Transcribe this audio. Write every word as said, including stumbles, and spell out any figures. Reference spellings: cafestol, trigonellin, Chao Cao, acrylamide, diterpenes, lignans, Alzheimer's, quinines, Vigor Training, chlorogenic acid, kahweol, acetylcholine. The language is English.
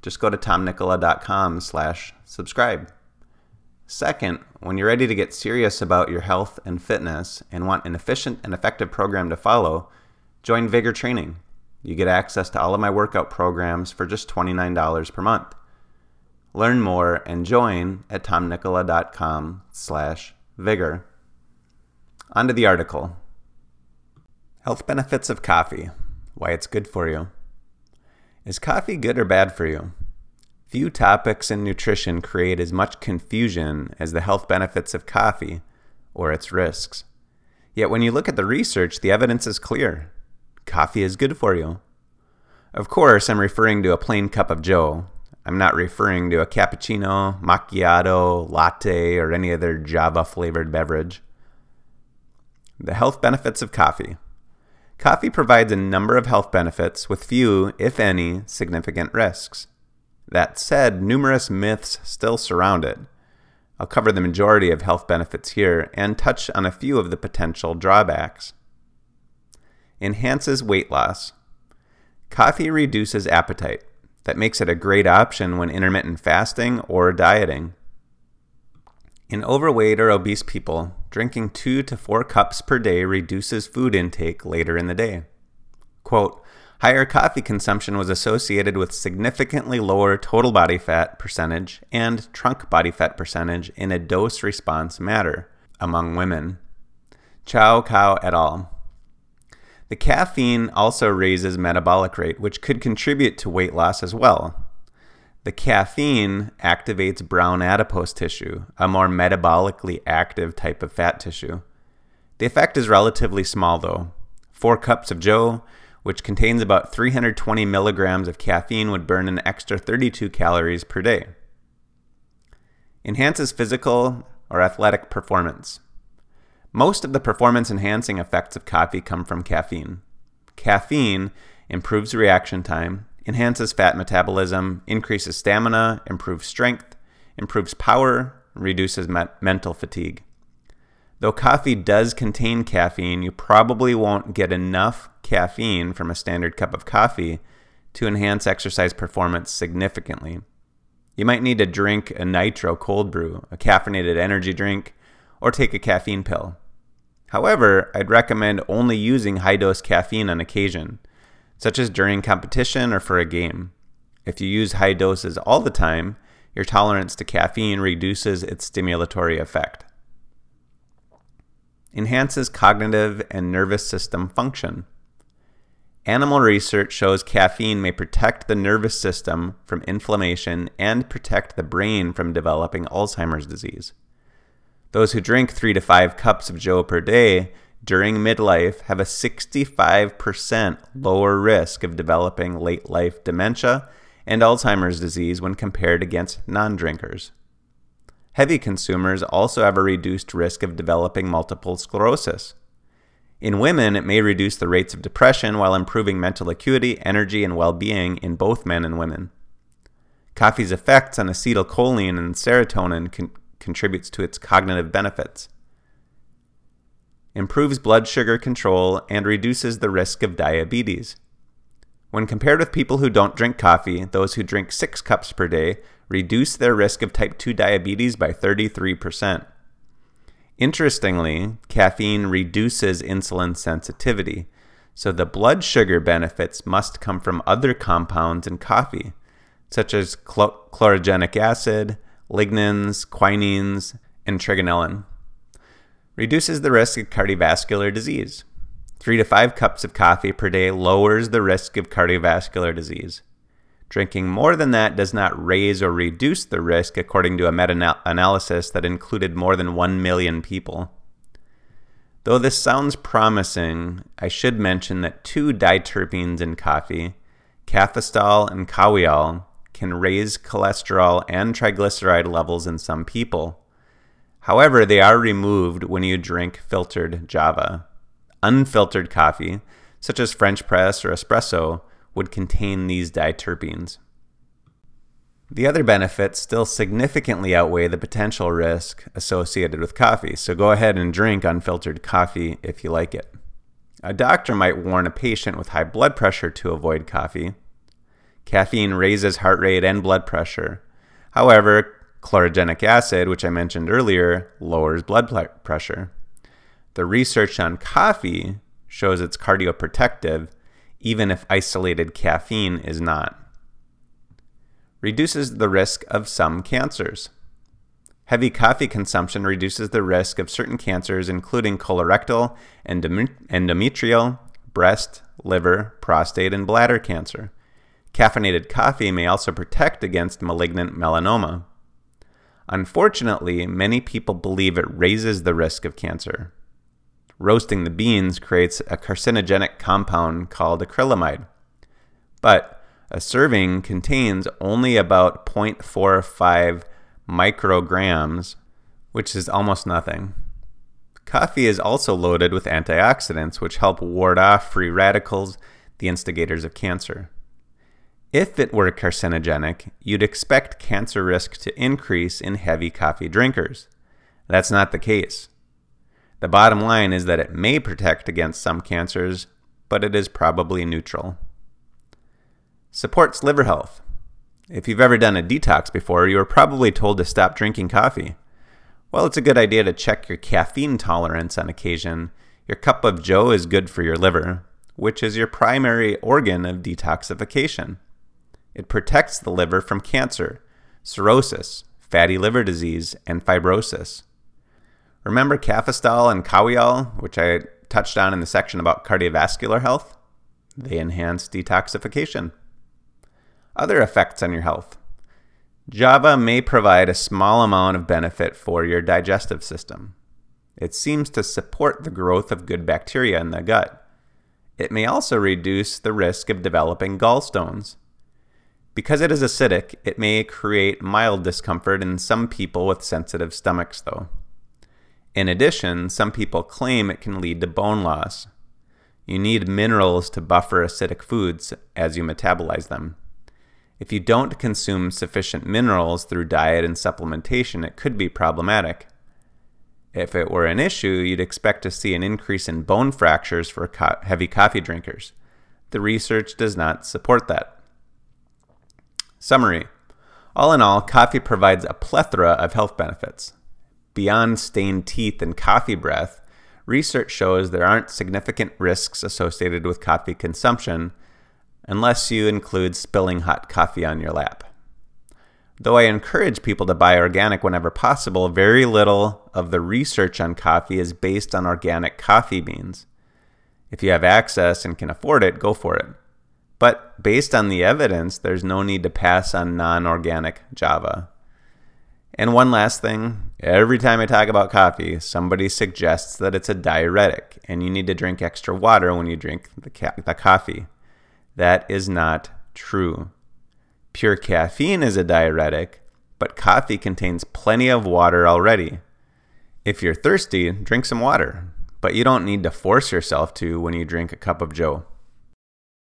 Just go to tomnicola.com slash subscribe. Second, when you're ready to get serious about your health and fitness and want an efficient and effective program to follow, join Vigor Training. You get access to all of my workout programs for just twenty-nine dollars per month. Learn more and join at tomnicola.com slash vigor. On to the article. Health benefits of coffee, why it's good for you. Is coffee good or bad for you? Few topics in nutrition create as much confusion as the health benefits of coffee or its risks. Yet when you look at the research, the evidence is clear. Coffee is good for you. Of course, I'm referring to a plain cup of joe. I'm not referring to a cappuccino, macchiato, latte, or any other Java-flavored beverage. The health benefits of coffee. Coffee provides a number of health benefits with few, if any, significant risks. That said, numerous myths still surround it. I'll cover the majority of health benefits here and touch on a few of the potential drawbacks. Enhances weight loss. Coffee reduces appetite. That makes it a great option when intermittent fasting or dieting. In overweight or obese people, drinking two to four cups per day reduces food intake later in the day. Quote, higher coffee consumption was associated with significantly lower total body fat percentage and trunk body fat percentage in a dose-response manner among women. Chao Cao et al. The caffeine also raises metabolic rate, which could contribute to weight loss as well. The caffeine activates brown adipose tissue, a more metabolically active type of fat tissue. The effect is relatively small though. Four cups of joe, which contains about three hundred twenty milligrams of caffeine, would burn an extra thirty-two calories per day. Enhances physical or athletic performance. Most of the performance-enhancing effects of coffee come from caffeine. Caffeine improves reaction time, enhances fat metabolism, increases stamina, improves strength, improves power, reduces me- mental fatigue. Though coffee does contain caffeine, you probably won't get enough caffeine from a standard cup of coffee to enhance exercise performance significantly. You might need to drink a nitro cold brew, a caffeinated energy drink, or take a caffeine pill. However, I'd recommend only using high-dose caffeine on occasion, such as during competition or for a game. If you use high doses all the time, your tolerance to caffeine reduces its stimulatory effect. Enhances cognitive and nervous system function. Animal research shows caffeine may protect the nervous system from inflammation and protect the brain from developing Alzheimer's disease. Those who drink three to five cups of joe per day during midlife have a sixty-five percent lower risk of developing late-life dementia and Alzheimer's disease when compared against non-drinkers. Heavy consumers also have a reduced risk of developing multiple sclerosis. In women, it may reduce the rates of depression while improving mental acuity, energy, and well-being in both men and women. Coffee's effects on acetylcholine and serotonin con- contributes to its cognitive benefits. Improves blood sugar control, and reduces the risk of diabetes. When compared with people who don't drink coffee, those who drink six cups per day reduce their risk of type two diabetes by thirty-three percent. Interestingly, caffeine reduces insulin sensitivity, so the blood sugar benefits must come from other compounds in coffee, such as chlor- chlorogenic acid, lignans, quinines, and trigonellin. Reduces the risk of cardiovascular disease. Three to five cups of coffee per day lowers the risk of cardiovascular disease. Drinking more than that does not raise or reduce the risk, according to a meta-analysis that included more than one million people. Though this sounds promising, I should mention that two diterpenes in coffee, cafestol and kahweol, can raise cholesterol and triglyceride levels in some people. However, they are removed when you drink filtered java. Unfiltered coffee, such as French press or espresso, would contain these diterpenes. The other benefits still significantly outweigh the potential risk associated with coffee, so go ahead and drink unfiltered coffee if you like it. A doctor might warn a patient with high blood pressure to avoid coffee. Caffeine raises heart rate and blood pressure. However, chlorogenic acid, which I mentioned earlier, lowers blood pressure. The research on coffee shows it's cardioprotective, even if isolated caffeine is not. Reduces the risk of some cancers. Heavy coffee consumption reduces the risk of certain cancers, including colorectal, endometrial, breast, liver, prostate, and bladder cancer. Caffeinated coffee may also protect against malignant melanoma. Unfortunately, many people believe it raises the risk of cancer. Roasting the beans creates a carcinogenic compound called acrylamide. But a serving contains only about zero point four five micrograms, which is almost nothing. Coffee is also loaded with antioxidants, which help ward off free radicals, the instigators of cancer. If it were carcinogenic, you'd expect cancer risk to increase in heavy coffee drinkers. That's not the case. The bottom line is that it may protect against some cancers, but it is probably neutral. Supports liver health. If you've ever done a detox before, you were probably told to stop drinking coffee. Well, it's a good idea to check your caffeine tolerance on occasion. Your cup of joe is good for your liver, which is your primary organ of detoxification. It protects the liver from cancer, cirrhosis, fatty liver disease, and fibrosis. Remember cafestol and kahweol, which I touched on in the section about cardiovascular health? They enhance detoxification. Other effects on your health. Java may provide a small amount of benefit for your digestive system. It seems to support the growth of good bacteria in the gut. It may also reduce the risk of developing gallstones. Because it is acidic, it may create mild discomfort in some people with sensitive stomachs, though. In addition, some people claim it can lead to bone loss. You need minerals to buffer acidic foods as you metabolize them. If you don't consume sufficient minerals through diet and supplementation, it could be problematic. If it were an issue, you'd expect to see an increase in bone fractures for co- heavy coffee drinkers. The research does not support that. Summary. All in all, coffee provides a plethora of health benefits. Beyond stained teeth and coffee breath, research shows there aren't significant risks associated with coffee consumption, unless you include spilling hot coffee on your lap. Though I encourage people to buy organic whenever possible, very little of the research on coffee is based on organic coffee beans. If you have access and can afford it, go for it. But based on the evidence, there's no need to pass on non-organic java. And one last thing, every time I talk about coffee, somebody suggests that it's a diuretic and you need to drink extra water when you drink the, ca- the coffee. That is not true. Pure caffeine is a diuretic, but coffee contains plenty of water already. If you're thirsty, drink some water, but you don't need to force yourself to when you drink a cup of joe.